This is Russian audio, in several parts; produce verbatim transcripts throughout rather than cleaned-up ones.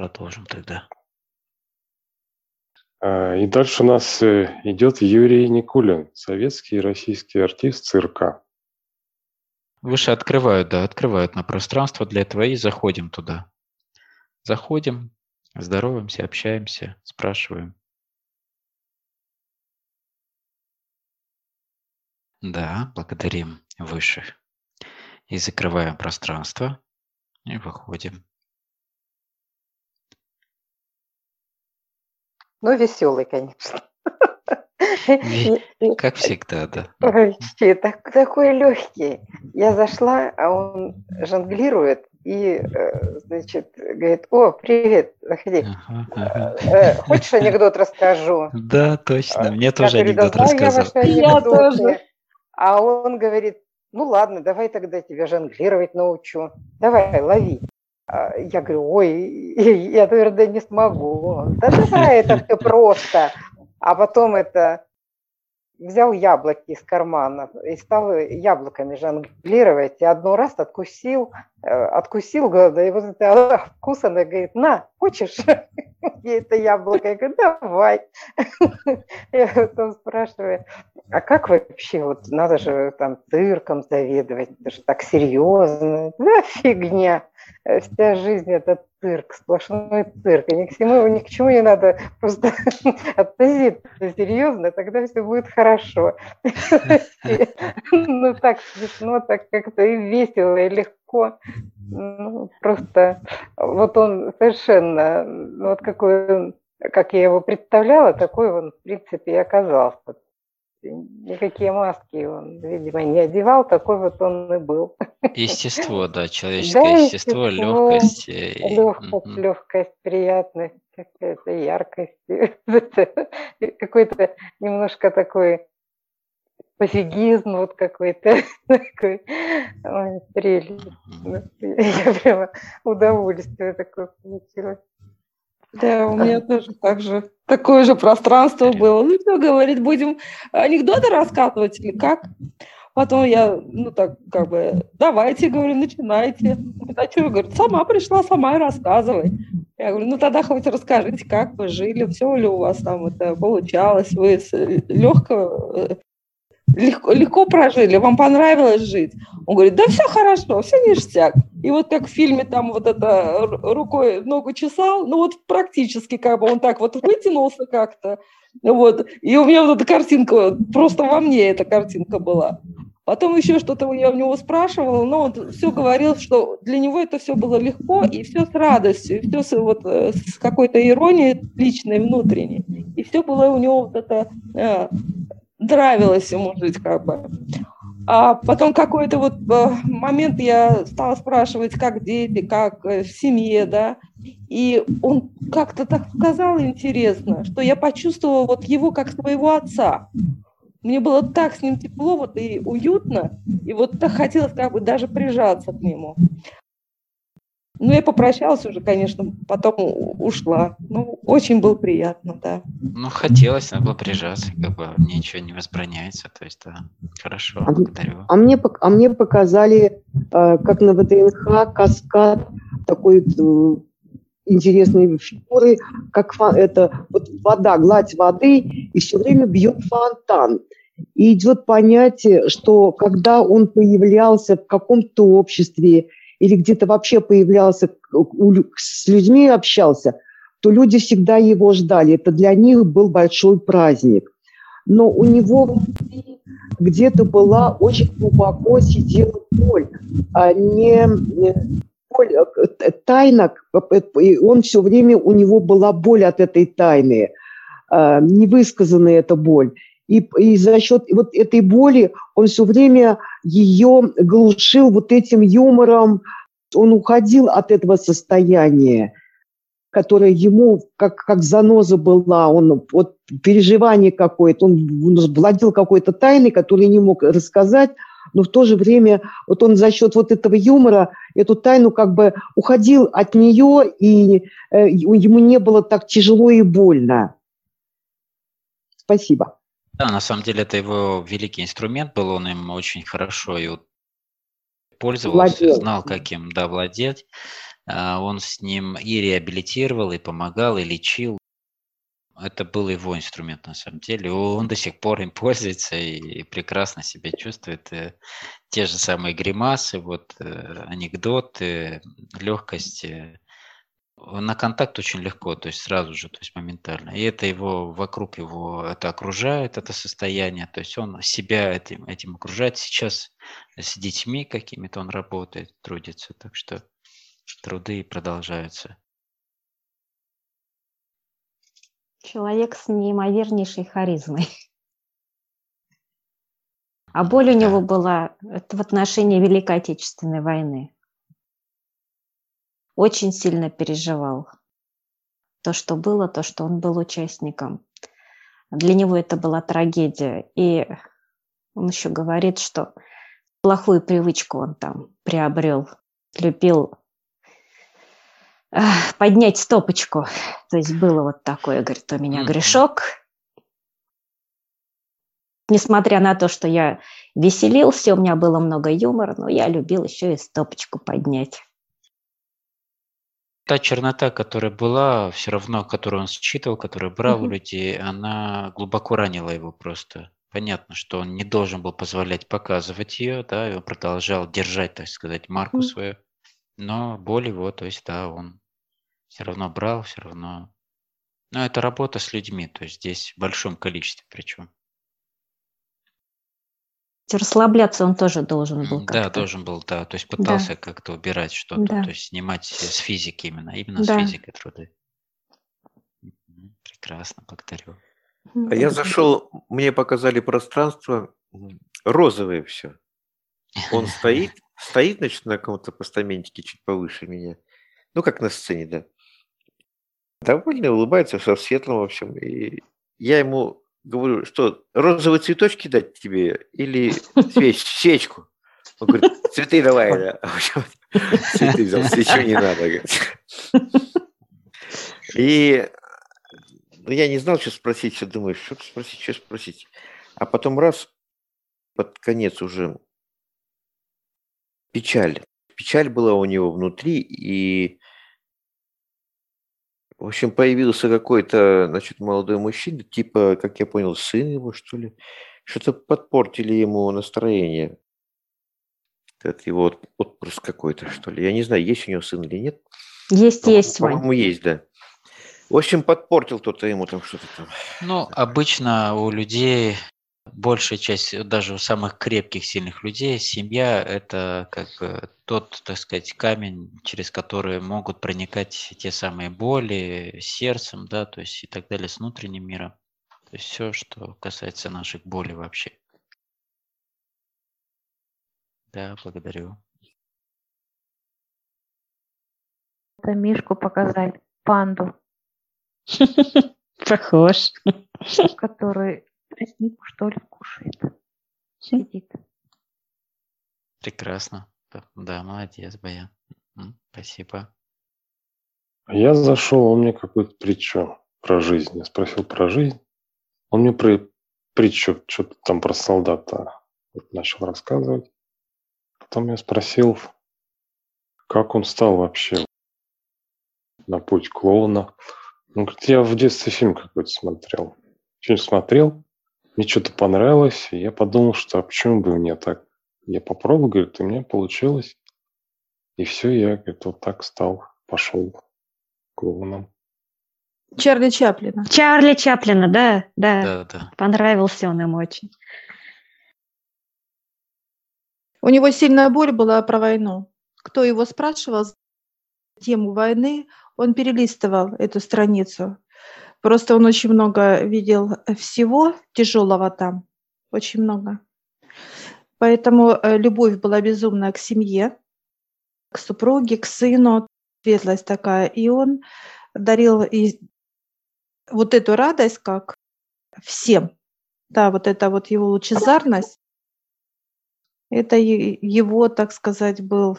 Продолжим тогда. И дальше у нас идет Юрий Никулин, советский и российский артист цирка. Выше открывают, да, открывают на пространство для этого и заходим туда. Заходим, здороваемся, общаемся, спрашиваем. Да, благодарим выше. И закрываем пространство и выходим. Ну, веселый, конечно. Как всегда, да. Вообще, так, такой легкий. Я зашла, а он жонглирует и, значит, говорит: о, привет, заходи. Ага, ага. Хочешь анекдот расскажу? Да, точно, мне тоже я анекдот рассказал. Я тоже. А он говорит: ну ладно, давай тогда тебя жонглировать научу. Давай, лови. Я говорю: ой, я, наверное, не смогу. Да давай, это все просто. А потом это взял яблоки из кармана и стал яблоками жонглировать. И одно раз откусил, откусил, главное, и вот это откусанное, говорит: на, хочешь? И это яблоко. Я говорю: давай. Я потом спрашиваю: а как вообще, вот надо же там цирком заведовать, это же так серьезно. Да фигня. Вся жизнь – это цирк, сплошной цирк. И ни к чему, ни к чему не надо просто относиться серьезно, тогда все будет хорошо. Ну, так смешно, так как-то и весело, и легко. Просто вот он совершенно, вот какой, как я его представляла, такой он, в принципе, и оказался. Никакие маски он, видимо, не одевал, такой вот он и был. Естество, да, человеческое да, естество, естество, легкость. Легкость, и... легкость, приятность, какая-то яркость, какой-то немножко такой пофигизм, вот какой-то такой прелесть. Я прямо удовольствие такое получила. Да, у меня тоже так же, такое же пространство было. Ну, что говорит, будем анекдоты рассказывать или как? Потом я, ну, так, как бы, давайте, говорю, начинайте. А что, говорит, сама пришла, сама и рассказывай. Я говорю: ну, тогда хоть расскажите, как вы жили, все ли у вас там это получалось, вы легко, легко, легко прожили, вам понравилось жить? Он говорит: да все хорошо, все ништяк. И вот как в фильме там вот это рукой ногу чесал, ну вот практически как бы он так вот вытянулся как-то, вот. И у меня вот эта картинка, просто во мне эта картинка была. Потом еще что-то я у него спрашивала, но он все говорил, что для него это все было легко, и все с радостью, и все с, вот, с какой-то иронией личной, внутренней. И все было у него вот это... Э, нравилось ему жить как бы. А потом какой-то вот момент я стала спрашивать, как дети, как в семье, да. И он как-то так сказал интересно, что я почувствовала вот его как своего отца. Мне было так с ним тепло вот и уютно, и вот так хотелось как бы даже прижаться к нему. Ну, я попрощалась уже, конечно, потом ушла. Ну, очень было приятно, да. Ну, хотелось, надо было прижаться, как бы мне ничего не возбраняется, то есть, да, хорошо, а благодарю. А мне, а мне показали, как на ВДНХ, каскад такой интересной фигуры, как фон, это вот вода, гладь воды, и все время бьет фонтан. И идет понятие, что когда он появлялся в каком-то обществе, или где-то вообще появлялся, с людьми общался, то люди всегда его ждали. Это для них был большой праздник. Но у него где-то была очень глубоко сидела боль, а не боль, тайна. И он все время, у него была боль от этой тайны, невысказанная эта боль. И, и за счет вот этой боли он все время ее глушил вот этим юмором. Он уходил от этого состояния, которое ему как, как заноза была. Он вот переживание какое-то, он владел какой-то тайной, которую не мог рассказать. Но в то же время вот он за счет вот этого юмора эту тайну как бы уходил от нее, и э, ему не было так тяжело и больно. Спасибо. Да, на самом деле это его великий инструмент был, он им очень хорошо и пользовался, владел. Знал, каким да, владеть. он с ним и реабилитировал, и помогал, и лечил. Это был его инструмент на самом деле. Он до сих пор им пользуется и прекрасно себя чувствует. И те же самые гримасы, вот, анекдоты, легкость. На контакт очень легко, то есть сразу же, то есть моментально. И это его, вокруг его это окружает, это состояние. То есть он себя этим, этим окружает. Сейчас с детьми какими-то он работает, трудится. Так что труды продолжаются. Человек с неимовернейшей харизмой. А боль да. у него была в отношении Великой Отечественной войны. Очень сильно переживал то, что было, то, что он был участником. Для него это была трагедия. И он еще говорит, что плохую привычку он там приобрел. Любил поднять стопочку. То есть было вот такое, говорит, у меня грешок. Несмотря на то, что я веселился, у меня было много юмора, но я любил еще и стопочку поднять. Та чернота, которая была, все равно, которую он считывал, которую брал у mm-hmm. людей, она глубоко ранила его просто. Понятно, что он не должен был позволять показывать ее, да, и он продолжал держать, так сказать, марку mm-hmm. свою. Но боль его, то есть, да, он все равно брал, все равно... Но это работа с людьми, то есть здесь в большом количестве причем. Расслабляться он тоже должен был как-то. Да, должен был, да. То есть пытался да. как-то убирать что-то, да. то есть снимать с физики именно, именно да. с физикой труды. Прекрасно, благодарю. А я зашел, мне показали пространство, розовое все. Он стоит, стоит, значит, на каком-то постаментике чуть повыше меня. Ну, как на сцене, да. Довольно улыбается, все в светлом, в общем. И я ему... Говорю, что, розовые цветочки дать тебе или свеч, свечку? Он говорит, цветы давай. Да. Цветы взял, свечу не надо. Говорит. И ну, я не знал, что спросить, что думаешь, что спросить, что спросить. А потом раз, под конец уже печаль. Печаль была у него внутри, и в общем, появился какой-то, значит, молодой мужчина, типа, как я понял, сын его, что ли. Что-то подпортили ему настроение. Это его отпрыск какой-то, что ли. Я не знаю, есть у него сын или нет. Есть, но, есть. По-моему, Вань. Есть, да. В общем, подпортил кто-то ему там что-то там. Ну, обычно у людей, большая часть, даже у самых крепких, сильных людей, семья – это как бы тот, так сказать, камень, через который могут проникать те самые боли сердцем, да, то есть и так далее, с внутренним миром. То есть все, что касается наших болей вообще. Да, благодарю. Это Мишку показали, панду. Похож. Который... Тростнику, что ли, кушает. Сидит. Прекрасно. Да, молодец, Баян. Спасибо. Я зашел, он мне какую-то притчу про жизнь. Я спросил про жизнь. Он мне про притчу, что-то там про солдата начал рассказывать. Потом я спросил, как он стал вообще на путь клоуна. Он говорит, я в детстве фильм какой-то смотрел. Фильм смотрел. Мне что-то понравилось, и я подумал, что а почему бы мне так? Я попробовал, говорит, и у меня получилось. И все, я, говорит, вот так стал, пошел клоуном. Чарли Чаплина. Чарли Чаплина, да, да, да, да. Понравился он им очень. У него сильная боль была про войну. Кто его спрашивал тему войны, он перелистывал эту страницу. Просто он очень много видел всего тяжелого там, очень много. Поэтому любовь была безумная к семье, к супруге, к сыну, светлость такая. И он дарил и вот эту радость как всем. Да, вот это вот его лучезарность, это его, так сказать, был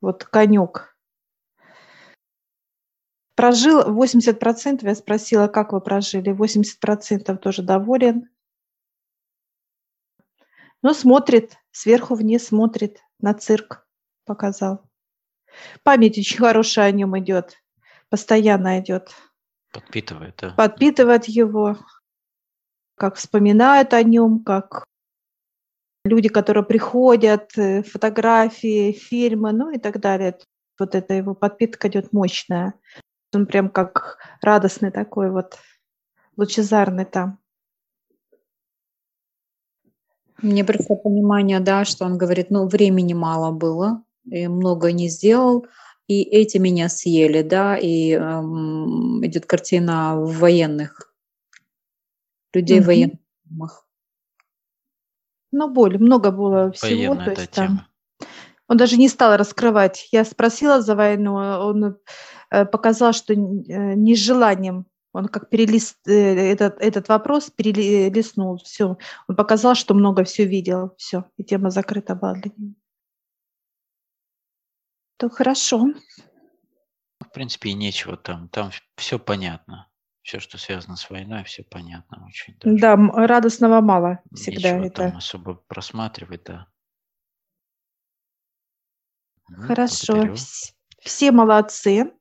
вот конек. Прожил восемьдесят процентов, я спросила, как вы прожили, восемьдесят процентов тоже доволен. Но смотрит, сверху вниз смотрит, на цирк показал. Память очень хорошая о нем идет, постоянно идет. Подпитывает, да. Подпитывает его, как вспоминают о нем, как люди, которые приходят, фотографии, фильмы, ну и так далее. Вот эта его подпитка идет мощная. Он прям как радостный такой вот, лучезарный там. Мне пришло понимание, да, что он говорит, ну, времени мало было, и много не сделал, и эти меня съели, да, и эм, идет картина военных, людей mm-hmm. военных. Ну, боль, много было всего. Военная, то есть, да, там, тема. Он даже не стал раскрывать. Я спросила за войну, он показал, что нежеланием. Он как перелист, этот, этот вопрос перелистнул, все. Он показал, что много все видел, все, и тема закрыта была для него. То хорошо. В принципе, и нечего там. Там все понятно. Все, что связано с войной, все понятно очень. Даже. Да, радостного мало всегда. Нечего это. Там особо просматривать, да. Хорошо. Благодарю. Все молодцы.